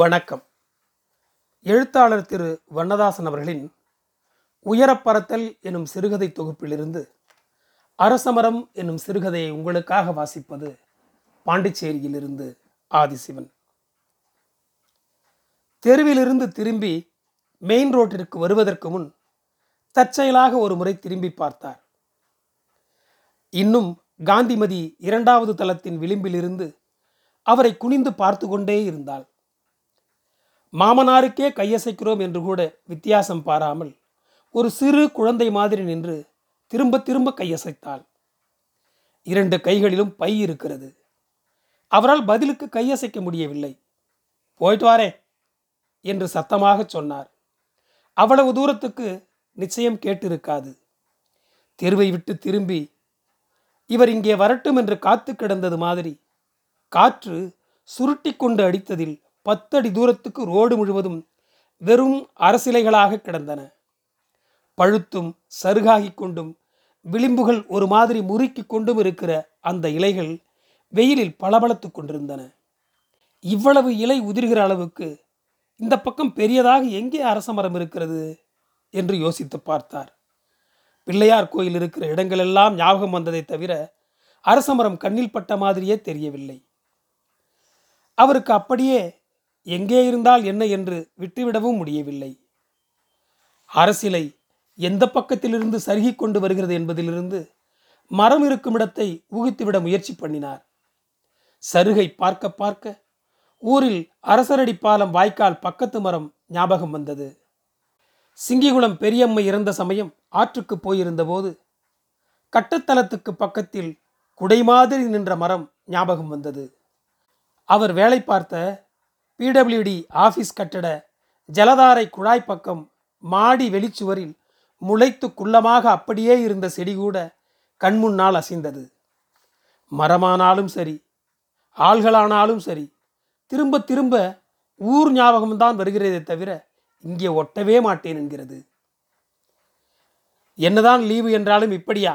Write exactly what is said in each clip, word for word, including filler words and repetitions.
வணக்கம். எழுத்தாளர் திரு வண்ணதாசன் அவர்களின் உயரப் பறத்தல் எனும் சிறுகதை தொகுப்பிலிருந்து அரசமரம் எனும் சிறுகதையை உங்களுக்காக வாசிப்பது பாண்டிச்சேரியிலிருந்து ஆதிசிவன். தெருவிலிருந்து திரும்பி மெயின் ரோட்டிற்கு வருவதற்கு முன் தற்செயலாக ஒரு முறை திரும்பி பார்த்தார். இன்னும் காந்திமதி இரண்டாவது தளத்தின் விளிம்பிலிருந்து அவரை குனிந்து பார்த்து கொண்டே இருந்தாள். மாமனாருக்கே கையசைக்கிறோம் என்று கூட வித்தியாசம் பாராமல் ஒரு சிறு குழந்தை மாதிரி நின்று திரும்ப திரும்ப கையசைத்தாள். இரண்டு கைகளிலும் பை இருக்கிறது. அவரால் பதிலுக்கு கையசைக்க முடியவில்லை. போயிட்டு வாரே என்று சத்தமாக சொன்னார். அவ்வளவு தூரத்துக்கு நிச்சயம் கேட்டிருக்காது. தெருவை விட்டு திரும்பி இவர் இங்கே வரட்டும் என்று காத்து கிடந்தது மாதிரி காற்று சுருட்டி கொண்டு அடித்ததில் பத்தடி தூரத்துக்கு ரோடு முழுவதும் வெறும் அரசிலைகளாக கிடந்தன. பழுத்தும் சருகாகிக் கொண்டும் விளிம்புகள் ஒரு மாதிரி முறுக்கி கொண்டும் இருக்கிற அந்த இலைகள் வெயிலில் பளபளத்து கொண்டிருந்தன. இவ்வளவு இலை உதிர்கிற அளவுக்கு இந்த பக்கம் பெரியதாக எங்கே அரசமரம் இருக்கிறது என்று யோசித்து பார்த்தார். பிள்ளையார் கோயில் இருக்கிற இடங்களெல்லாம் ஞாபகம் வந்ததை தவிர அரசமரம் கண்ணில் பட்ட மாதிரியே தெரியவில்லை. அவருக்கு அப்படியே எங்கே இருந்தால் என்ன என்று விட்டுவிடவும் முடியவில்லை. அரசிலை எந்த பக்கத்திலிருந்து சருகி கொண்டு வருகிறது என்பதிலிருந்து மரம் இருக்கும் இடத்தை ஊகித்துவிட முயற்சி பண்ணினார். சருகை பார்க்க பார்க்க ஊரில் அரசரடி பாலம் வாய்க்கால் பக்கத்து மரம் ஞாபகம் வந்தது. சிங்கிகுளம் பெரியம்மை இறந்த சமயம் ஆற்றுக்கு போயிருந்த போது கட்டத்தலத்துக்கு பக்கத்தில் குடை மாதிரி நின்ற மரம் ஞாபகம் வந்தது. அவர் வேலை பார்த்த பி டபிள்யூ டி ஆஃபீஸ் கட்டட ஜலதாரை குழாய் பக்கம் மாடி வெளிச்சுவரில் முளைத்து குள்ளமாக அப்படியே இருந்த செடி கூட கண்முன்னால் அசைந்தது. மரமானாலும் சரி ஆள்களானாலும் சரி திரும்ப திரும்ப ஊர் ஞாபகம்தான் வருகிறதே தவிர இங்கே ஒட்டவே மாட்டேன் என்கிறது. என்னதான் லீவு என்றாலும் இப்படியா?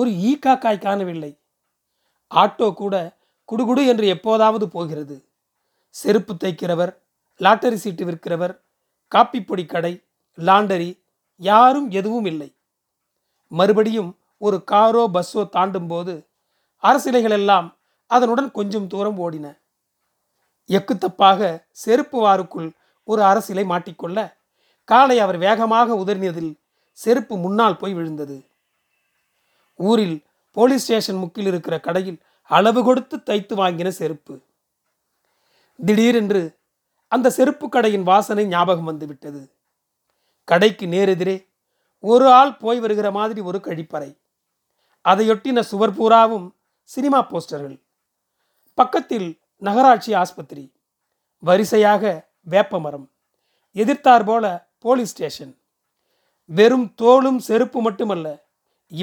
ஒரு ஈ காக்காய் காணவில்லை. ஆட்டோ கூட குடுகுடு என்று எப்போதாவது போகிறது. செருப்பு தைக்கிறவர், லாட்டரி சீட்டு விற்கிறவர், காப்பி பொடி கடை, லாண்டரி, யாரும் எதுவும் இல்லை. மறுபடியும் ஒரு காரோ பஸ்ஸோ தாண்டும் போது அரசிலைகள் எல்லாம் அதனுடன் கொஞ்சம் தூரம் ஓடின. எக்குத்தப்பாக செருப்பு வாருக்குள் ஒரு அரசிலை மாட்டிக்கொள்ள காலை அவர் வேகமாக உதறினதில் செருப்பு முன்னால் போய் விழுந்தது. ஊரில் போலீஸ் ஸ்டேஷன் முக்கில் இருக்கிற கடையில் அளவு கொடுத்து தைத்து வாங்கின செருப்பு. திடீரென்று அந்த செருப்பு கடையின் வாசனை ஞாபகம் வந்துவிட்டது. கடைக்கு நேரெதிரே ஒரு ஆள் போய் வருகிற மாதிரி ஒரு கழிப்பறை. அதையொட்டின சுவர் பூராவும் சினிமா போஸ்டர்கள். பக்கத்தில் நகராட்சி ஆஸ்பத்திரி, வரிசையாக வேப்ப மரம், எதிர்த்தாற்போல போலீஸ் ஸ்டேஷன். வெறும் தோளும் செருப்பு மட்டுமல்ல,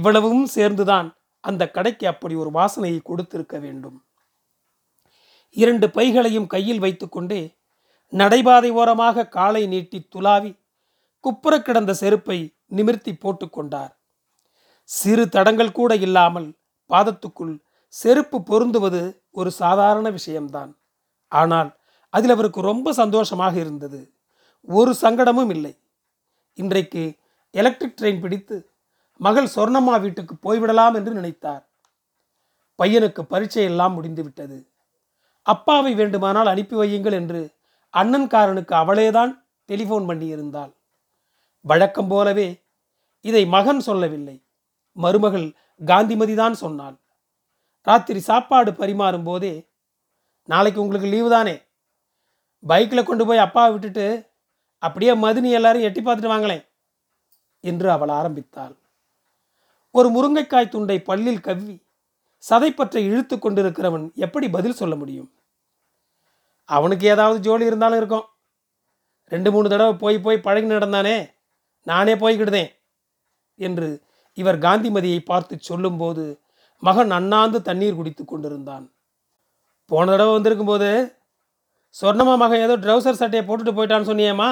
இவ்வளவும் சேர்ந்துதான் அந்த கடைக்கு அப்படி ஒரு வாசனையை கொடுத்திருக்க வேண்டும். இரண்டு பைகளையும் கையில் வைத்துக்கொண்டே நடைபாதை ஓரமாக காலை நீட்டி துளாவி குப்புற கிடந்த செருப்பை நிமிர்த்தி போட்டுக்கொண்டார். சிறு தடங்கள் கூட இல்லாமல் பாதத்துக்குள் செருப்பு பொருந்துவது ஒரு சாதாரண விஷயம்தான். ஆனால் அதில் அவருக்கு ரொம்ப சந்தோஷமாக இருந்தது. ஒரு சங்கடமும் இல்லை. இன்றைக்கு எலக்ட்ரிக் ட்ரெயின் பிடித்து மகள் சொர்ணம்மா வீட்டுக்கு போய்விடலாம் என்று நினைத்தார். பையனுக்கு பரீட்சை எல்லாம் முடிந்துவிட்டது. அப்பாவை வேண்டுமானால் அனுப்பி வையுங்கள் என்று அண்ணன்காரனுக்கு அவளேதான் டெலிஃபோன் பண்ணியிருந்தாள். வழக்கம் போலவே இதை மகன் சொல்லவில்லை, மருமகள் காந்திமதிதான் சொன்னாள். ராத்திரி சாப்பாடு பரிமாறும் போதே, நாளைக்கு உங்களுக்கு லீவு தானே, பைக்கில் கொண்டு போய் அப்பாவை விட்டுட்டு அப்படியே மதினி எல்லாரும் எட்டி பார்த்துட்டு வாங்களேன் என்று அவள் ஆரம்பித்தாள். ஒரு முருங்கைக்காய் துண்டை பல்லில் கவ்வி சதைப்பற்றை இழுத்து கொண்டிருக்கிறவன் எப்படி பதில் சொல்ல முடியும்? அவனுக்கு ஏதாவது ஜோலி இருந்தாலும் இருக்கும். ரெண்டு மூணு தடவை போய் போய் பழகி நடந்தானே, நானே போய்கிடுதேன் என்று இவர் காந்திமதியை பார்த்து சொல்லும்போது மகன் அண்ணாந்து தண்ணீர் குடித்து கொண்டிருந்தான். போன தடவை வந்திருக்கும்போது சொர்ணமா மகன் ஏதோ ட்ரௌசர் சட்டையை போட்டுட்டு போயிட்டான்னு சொன்னியேம்மா,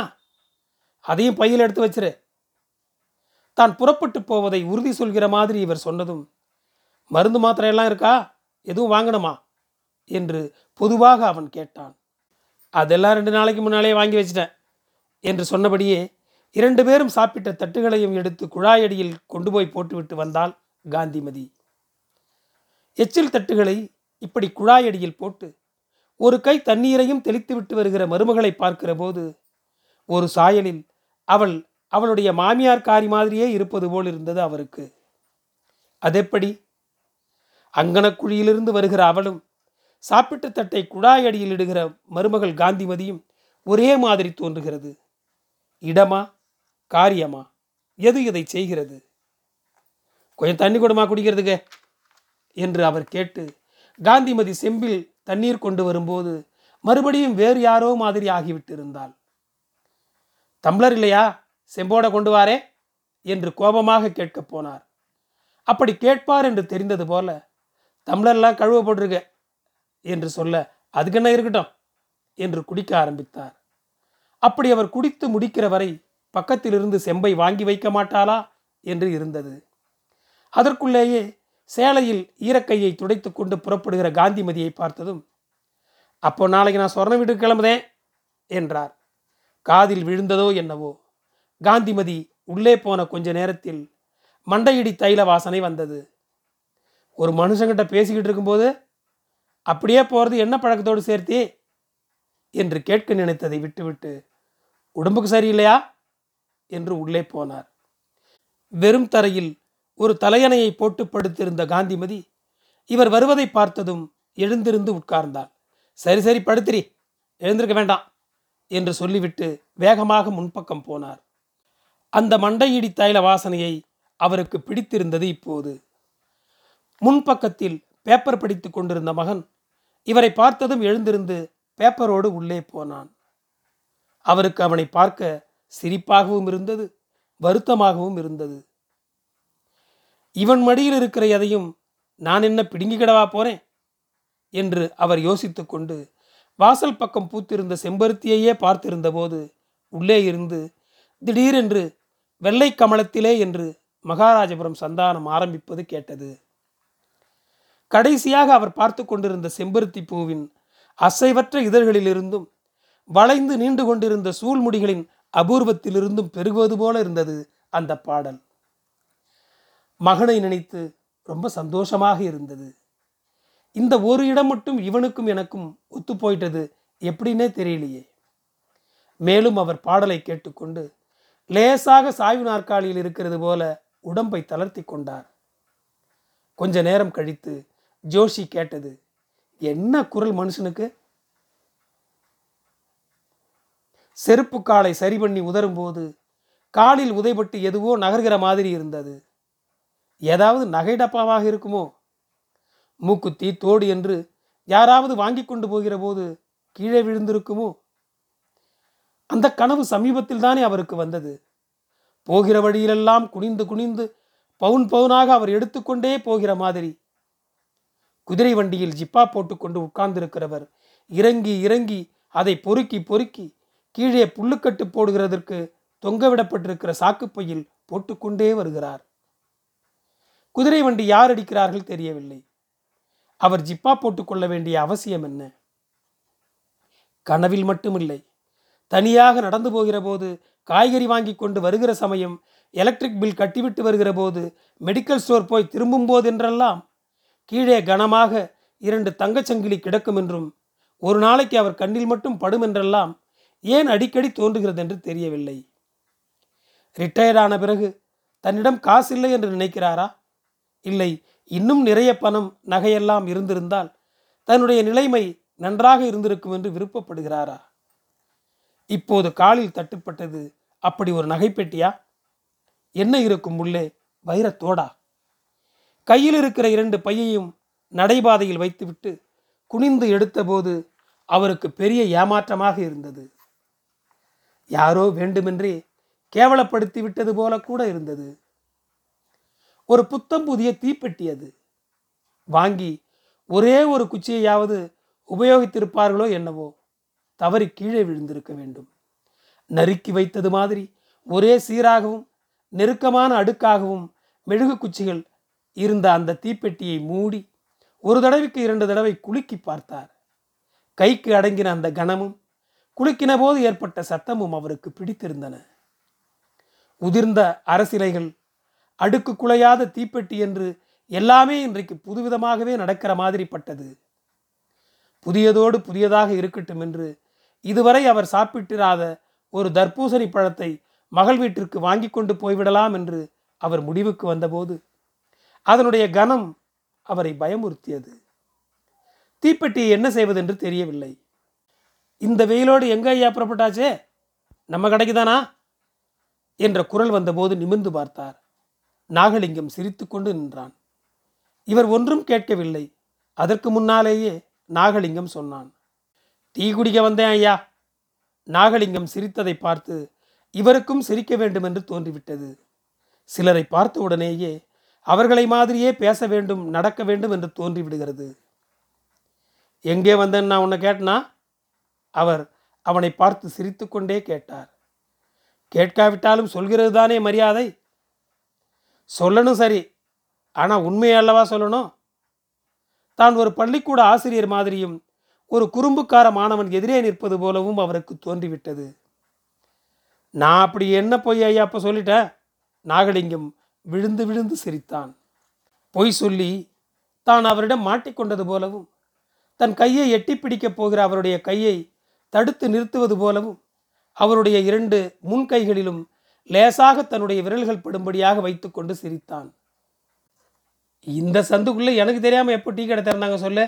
அதையும் பையில் எடுத்து வச்சிரு. தான் புறப்பட்டு போவதை உறுதி சொல்கிற மாதிரி இவர் சொன்னதும், மருந்து மாத்திரையெல்லாம் இருக்கா, எதுவும் வாங்கணுமா என்று பொதுவாக அவன் கேட்டான். அதெல்லாம் ரெண்டு நாளைக்கு முன்னாலே வாங்கி வச்சிட்டேன் என்று சொன்னபடியே இரண்டு பேரும் சாப்பிட்ட தட்டுகளையும் எடுத்து குழாயடியில் கொண்டு போய் போட்டுவிட்டு வந்தாள் காந்திமதி. எச்சில் தட்டுகளை இப்படி குழாயடியில் போட்டு ஒரு கை தண்ணீரையும் தெளித்துவிட்டு வருகிற மருமகளை பார்க்கிற போது ஒரு சாயலில் அவள் அவளுடைய மாமியார் காரி மாதிரியே இருப்பது போல் இருந்தது அவருக்கு. அதெப்படி? அங்கனக்குழியிலிருந்து வருகிற அவளும் சாப்பிட்ட தட்டை குழாயடியில் இடுகிற மருமகள் காந்திமதியும் ஒரே மாதிரி தோன்றுகிறது. இடமா காரியமா? எது இதை செய்கிறது? கொஞ்சம் தண்ணி கூடமா குடிக்கிறதுக்கு என்று அவர் கேட்டு காந்திமதி செம்பில் தண்ணீர் கொண்டு வரும்போது மறுபடியும் வேறு யாரோ மாதிரி ஆகிவிட்டு இருந்தாள். டம்ளர் இல்லையா, செம்போட கொண்டு வாரே என்று கோபமாக கேட்க போனார். அப்படி கேட்பார் என்று தெரிந்தது போல டம்ளர்லாம் கழுவ போட்டிருக்க என்று சொல்ல, அதுக்கு என்ன இருக்கட்டும் என்று குடிக்க ஆரம்பித்தார். அப்படி அவர் குடித்து முடிக்கிற வரை பக்கத்திலிருந்து செம்பை வாங்கி வைக்க மாட்டாளா என்று இருந்தது. அதற்குள்ளேயே சேலையில் ஈரக்கையை துடைத்து கொண்டு புறப்படுகிற காந்திமதியை பார்த்ததும், அப்போ நாளைக்கு நான் சொர்ண வீட்டுக்கு கிளம்புதேன் என்றார். காதில் விழுந்ததோ என்னவோ, காந்திமதி உள்ளே போன கொஞ்ச நேரத்தில் மண்டையிடி தைல வாசனை வந்தது. ஒரு மனுஷங்கிட்ட பேசிக்கிட்டு இருக்கும்போது அப்படியே போகிறது என்ன பழக்கத்தோடு சேர்த்தி என்று கேட்க நினைத்ததை விட்டுவிட்டு உடம்புக்கு சரியில்லையா என்று உள்ளே போனார். வெறும் தரையில் ஒரு தலையணையை போட்டு படுத்திருந்த காந்திமதி இவர் வருவதை பார்த்ததும் எழுந்திருந்து உட்கார்ந்தாள். சரி சரி படுத்திரி, எழுந்திருக்க வேண்டாம் என்று சொல்லிவிட்டு வேகமாக முன்பக்கம் போனார். அந்த மண்டையிடி தைல வாசனையை அவருக்கு பிடித்திருந்தது. இப்போது முன்பக்கத்தில் பேப்பர் படித்து கொண்டிருந்த மகன் இவரை பார்த்ததும் எழுந்திருந்து பேப்பரோடு உள்ளே போனான். அவருக்கு அவனை பார்க்க சிரிப்பாகவும் இருந்தது, வருத்தமாகவும் இருந்தது. இவன் மடியில் இருக்கிற எதையும் நான் என்ன பிடுங்கிக்கிடவா போறேன் என்று அவர் யோசித்து கொண்டு வாசல் பக்கம் பூத்திருந்த செம்பருத்தியையே பார்த்திருந்த போது உள்ளே இருந்து திடீரென்று வெள்ளை கமலத்திலே என்று மகாராஜபுரம் சந்தானம் ஆரம்பிப்பது கேட்டது. கடைசியாக அவர் பார்த்து கொண்டிருந்த செம்பருத்தி பூவின் அசைவற்ற இதழ்களிலிருந்தும் வளைந்து நீண்டு கொண்டிருந்த சூழ்முடிகளின் அபூர்வத்திலிருந்தும் பெருகுவது போல இருந்தது அந்த பாடல். மகனை நினைத்து ரொம்ப சந்தோஷமாக இருந்தது. இந்த ஒரு இடம் மட்டும் இவனுக்கும் எனக்கும் ஒத்து போயிட்டது, எப்படின்னே தெரியலையே. மேலும் அவர் பாடலை கேட்டுக்கொண்டு லேசாக சாய்வு நாற்காலியில் இருக்கிறது போல உடம்பை தளர்த்தி கொண்டார். கொஞ்ச நேரம் கழித்து ஜோஷி கேட்டது, என்ன குரல் மனுஷனுக்கு? செருப்பு காலை சரி பண்ணி உதறும் போது காலில் உதைபட்டு எதுவோ நகர்கிற மாதிரி இருந்தது. ஏதாவது நகை டப்பாவாக இருக்குமோ? மூக்குத்தி தோடு என்று யாராவது வாங்கி கொண்டு போகிற போது கீழே விழுந்திருக்குமோ? அந்த கனவு சமீபத்தில் தானே அவருக்கு வந்தது. போகிற வழியிலெல்லாம் குனிந்து குனிந்து பவுன் பவுனாக அவர் எடுத்துக்கொண்டே போகிற மாதிரி, குதிரை வண்டியில் ஜிப்பா போட்டுக்கொண்டு உட்கார்ந்திருக்கிறவர் இறங்கி இறங்கி அதை பொறுக்கி பொறுக்கி கீழே புல்லுக்கட்டு போடுகிறதற்கு தொங்கவிடப்பட்டிருக்கிற சாக்குப்பையில் போட்டுக்கொண்டே வருகிறார். குதிரை வண்டி யார் அடிக்கிறார்கள் தெரியவில்லை. அவர் ஜிப்பா போட்டுக்கொள்ள வேண்டிய அவசியம் என்ன? கனவில் மட்டுமில்லை, தனியாக நடந்து போகிற போது, காய்கறி வாங்கி கொண்டு வருகிற சமயம், எலக்ட்ரிக் பில் கட்டிவிட்டு வருகிற போது, மெடிக்கல் ஸ்டோர் போய் திரும்பும் போது என்றெல்லாம் கீழே கனமாக இரண்டு தங்கச்சங்கிலி கிடக்கும் என்றும் ஒரு நாளைக்கு அவர் கண்ணில் மட்டும் படும் என்றெல்லாம் ஏன் அடிக்கடி தோன்றுகிறது என்று தெரியவில்லை. ரிட்டையர்டான பிறகு தன்னிடம் காசு இல்லை என்று நினைக்கிறாரா? இல்லை, இன்னும் நிறைய பணம் நகையெல்லாம் இருந்திருந்தால் தன்னுடைய நிலைமை நன்றாக இருந்திருக்கும் என்று விருப்பப்படுகிறாரா? இப்போது காலில் தட்டுப்பட்டது அப்படி ஒரு நகைப்பெட்டியா? என்ன இருக்கும் உள்ளே? வைரத்தோடா? கையில் இருக்கிற இரண்டு பையையும் நடைபாதையில் வைத்துவிட்டு குனிந்து எடுத்தபோது அவருக்கு பெரிய ஏமாற்றமாக இருந்தது. யாரோ வேண்டுமென்றே கேவலப்படுத்தி விட்டது போல கூட இருந்தது. ஒரு புத்தம் புதிய தீப்பெட்டி அது. வாங்கி ஒரே ஒரு குச்சியையாவது உபயோகித்திருப்பார்களோ என்னவோ, தவறி கீழே விழுந்திருக்க வேண்டும். நறுக்கி வைத்தது மாதிரி ஒரே சீராகவும் நெருக்கமான அடுக்காகவும் மெழுகு குச்சிகள் இருந்த அந்த தீப்பெட்டியை மூடி ஒரு தடவைக்கு இரண்டு தடவை குலுக்கி பார்த்தார். கைக்கு அடங்கின அந்த கணமும் குலுக்கின போது ஏற்பட்ட சத்தமும் அவருக்கு பிடித்திருந்தன. உதிர்ந்த அரசிலைகள், அடுக்கு குலையாத தீப்பெட்டி என்று எல்லாமே இன்றைக்கு புதுவிதமாகவே நடக்கிற மாதிரி பட்டது. புதியதோடு புதியதாக இருக்கட்டும் என்று இதுவரை அவர் சாப்பிட்டிராத ஒரு தர்பூசணி பழத்தை மகள் வீட்டிற்கு வாங்கி கொண்டு போய்விடலாம் என்று அவர் முடிவுக்கு வந்தபோது அதனுடைய கனம் அவரை பயமுறுத்தியது. தீப்பெட்டியை என்ன செய்வதென்று தெரியவில்லை. இந்த வெயிலோடு எங்க ஐயா புறப்பட்டாச்சே, நம்ம கடைக்குதானா என்ற குரல் வந்தபோது நிமிர்ந்து பார்த்தார். நாகலிங்கம் சிரித்து கொண்டு நின்றான். இவர் ஒன்றும் கேட்கவில்லை. அதற்கு முன்னாலேயே நாகலிங்கம் சொன்னான், டீ குடிக்க வந்தேன் ஐயா. நாகலிங்கம் சிரித்ததை பார்த்து இவருக்கும் சிரிக்க வேண்டும் என்று தோன்றிவிட்டது. சிலரை பார்த்த உடனேயே அவர்களை மாதிரியே பேச வேண்டும், நடக்க வேண்டும் என்று தோன்றிவிடுகிறது. எங்கே வந்தேன்னு நான் உன்னை கேட்டனா? அவர் அவனை பார்த்து சிரித்து கொண்டே கேட்டார். கேட்காவிட்டாலும் சொல்கிறது தானே மரியாதை. சொல்லணும் சரி, ஆனால் உண்மையை அல்லவா சொல்லணும். தான் ஒரு பள்ளிக்கூட ஆசிரியர் மாதிரியும் ஒரு குறும்புக்கார மாணவன் எதிரே நிற்பது போலவும் அவருக்கு தோன்றிவிட்டது. நான் அப்படி என்ன பொய் ஐயா அப்போ சொல்லிட்டேன்? நாகலிங்கம் விழுந்து விழுந்து சிரித்தான். பொய் சொல்லி தான் அவரிடம் மாட்டிக்கொண்டது போலவும், தன் கையை எட்டி பிடிக்கப் போகிற அவருடைய கையை தடுத்து நிறுத்துவது போலவும், அவருடைய இரண்டு முன் கைகளிலும் லேசாக தன்னுடைய விரல்கள் படும்படியாக வைத்து கொண்டு சிரித்தான். இந்த சந்துக்குள்ளே எனக்கு தெரியாமல் எப்போ டீ கடை திறந்தாங்க சொல்லு?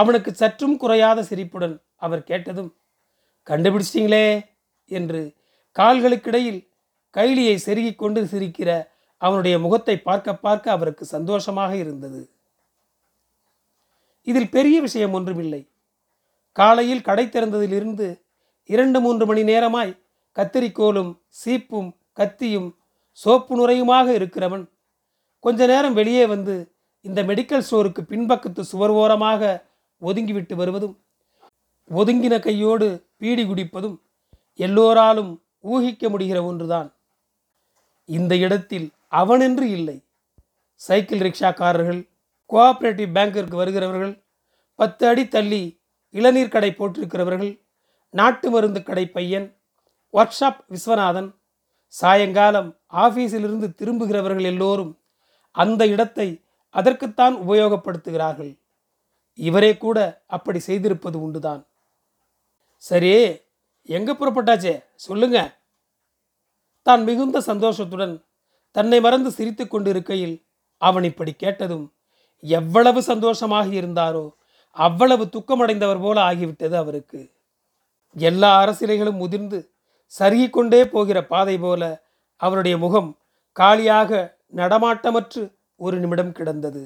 அவனுக்கு சற்றும் குறையாத சிரிப்புடன் அவர் கேட்டதும், கண்டுபிடிச்சிட்டிங்களே என்று கால்களுக்கிடையில் கைலியை செருகிக் கொண்டு சிரிக்கிற அவனுடைய முகத்தை பார்க்க பார்க்க அவருக்கு சந்தோஷமாக இருந்தது. இதில் பெரிய விஷயம் ஒன்றுமில்லை. காலையில் கடை திறந்ததிலிருந்து இரண்டு மூன்று மணி நேரமாய் கத்திரிக்கோலும் சீப்பும் கத்தியும் சோப்பு நுரையுமாக இருக்கிறவன் கொஞ்ச நேரம் வெளியே வந்து இந்த மெடிக்கல் ஸ்டோருக்கு பின்பக்கத்து சுவர் ஓரமாக ஒதுங்கிவிட்டு வருவதும், ஒதுங்கின கையோடு பீடி குடிப்பதும் எல்லோராலும் ஊகிக்க முடிகிற ஒன்றுதான். இந்த இடத்தில் அவனென்று இல்லை. சைக்கிள் ரிக்ஷாக்காரர்கள், கோஆப்ரேட்டிவ் பேங்கிற்கு வருகிறவர்கள், பத்து அடி தள்ளி இளநீர் கடை போட்டிருக்கிறவர்கள், நாட்டு மருந்து கடை பையன், ஒர்க் ஷாப் விஸ்வநாதன், சாயங்காலம் ஆஃபீஸிலிருந்து திரும்புகிறவர்கள் எல்லோரும் அந்த இடத்தை அதற்குத்தான் உபயோகப்படுத்துகிறார்கள். இவரே கூட அப்படி செய்திருப்பது உண்டுதான். சரி, எங்கே புறப்பட்டாச்சே சொல்லுங்க. தான் மிகுந்த சந்தோஷத்துடன் தன்னை மறந்து சிரித்து கொண்டு இருக்கையில் அவன் இப்படி கேட்டதும் எவ்வளவு சந்தோஷமாக இருந்தாரோ அவ்வளவு துக்கமடைந்தவர் போல ஆகிவிட்டது அவருக்கு. எல்லா அரசிலைகளும் முதிர்ந்து சருகிக் கொண்டே போகிற பாதை போல அவருடைய முகம் காலியாக நடமாட்டமற்று ஒரு நிமிடம் கிடந்தது.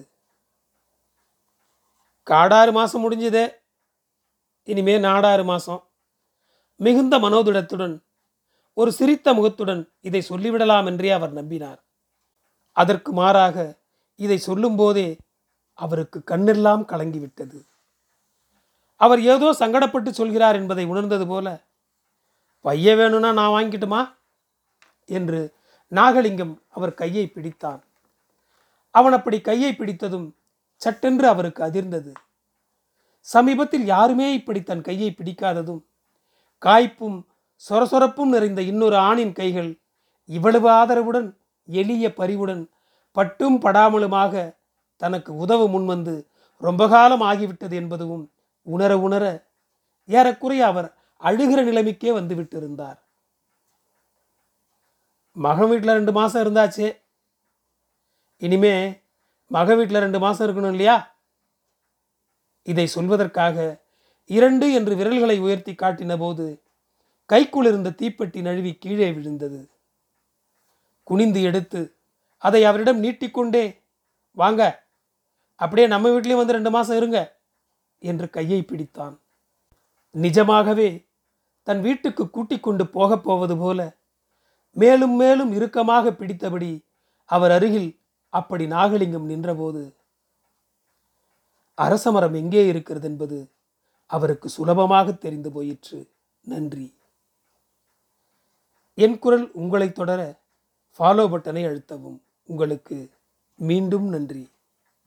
காடாறு மாதம் முடிஞ்சதே, இனிமே நாடாறு மாதம். மிகுந்த மனோதிடத்துடன் ஒரு சிரித்த முகத்துடன் இதை சொல்லிவிடலாம் என்றே அவர் நம்பினார். அதற்கு மாறாக இதை சொல்லும்போதே அவருக்கு கண்ணெல்லாம் கலங்கிவிட்டது. அவர் ஏதோ சங்கடப்பட்டு சொல்கிறார் என்பதை உணர்ந்தது போல, பைய வேணும்னா நான் வாங்கிக்கிட்டுமா என்று நாகலிங்கம் அவர் கையை பிடித்தான். அவன் அப்படி கையை பிடித்ததும் சட்டென்று அவருக்கு அதிர்ந்தது. சமீபத்தில் யாருமே இப்படி தன் கையை பிடிக்காததும், காய்ப்பும் சொரசொரப்பும் நிறைந்த இன்னொரு ஆணின் கைகள் இவ்வளவு ஆதரவுடன், எளிய பரிவுடன், பட்டும் படாமலுமாக தனக்கு உதவ முன்வந்து ரொம்ப காலம் ஆகிவிட்டது என்பதுவும் உணர உணர ஏறக்குறைய அவர் அழுகிற நிலைமைக்கே வந்துவிட்டு இருந்தார். மகன் வீட்டில் ரெண்டு மாதம் இருந்தாச்சு, இனிமே மகன் வீட்டில் ரெண்டு மாதம் இருக்கணும் இல்லையா? இதை சொல்வதற்காக இரண்டு என்று விரல்களை உயர்த்தி காட்டின போது கைக்குள் இருந்த தீப்பெட்டி நழுவி கீழே விழுந்தது. குனிந்து எடுத்து அதை அவரிடம் நீட்டிக்கொண்டே, வாங்க அப்படியே நம்ம வீட்லேயும் வந்து ரெண்டு மாதம் இருங்க என்று கையை பிடித்தான். நிஜமாகவே தன் வீட்டுக்கு கூட்டிக் கொண்டு போகப் போவது போல மேலும் மேலும் இறுக்கமாக பிடித்தபடி அவர் அருகில் அப்படி நாகலிங்கம் நின்றபோது அரசமரம் எங்கே இருக்கிறது என்பது அவருக்கு சுலபமாக தெரிந்து போயிற்று. நன்றி. என் குரல் உங்களை தொடர ஃபாலோ பட்டனை அழுத்தவும். உங்களுக்கு மீண்டும் நன்றி.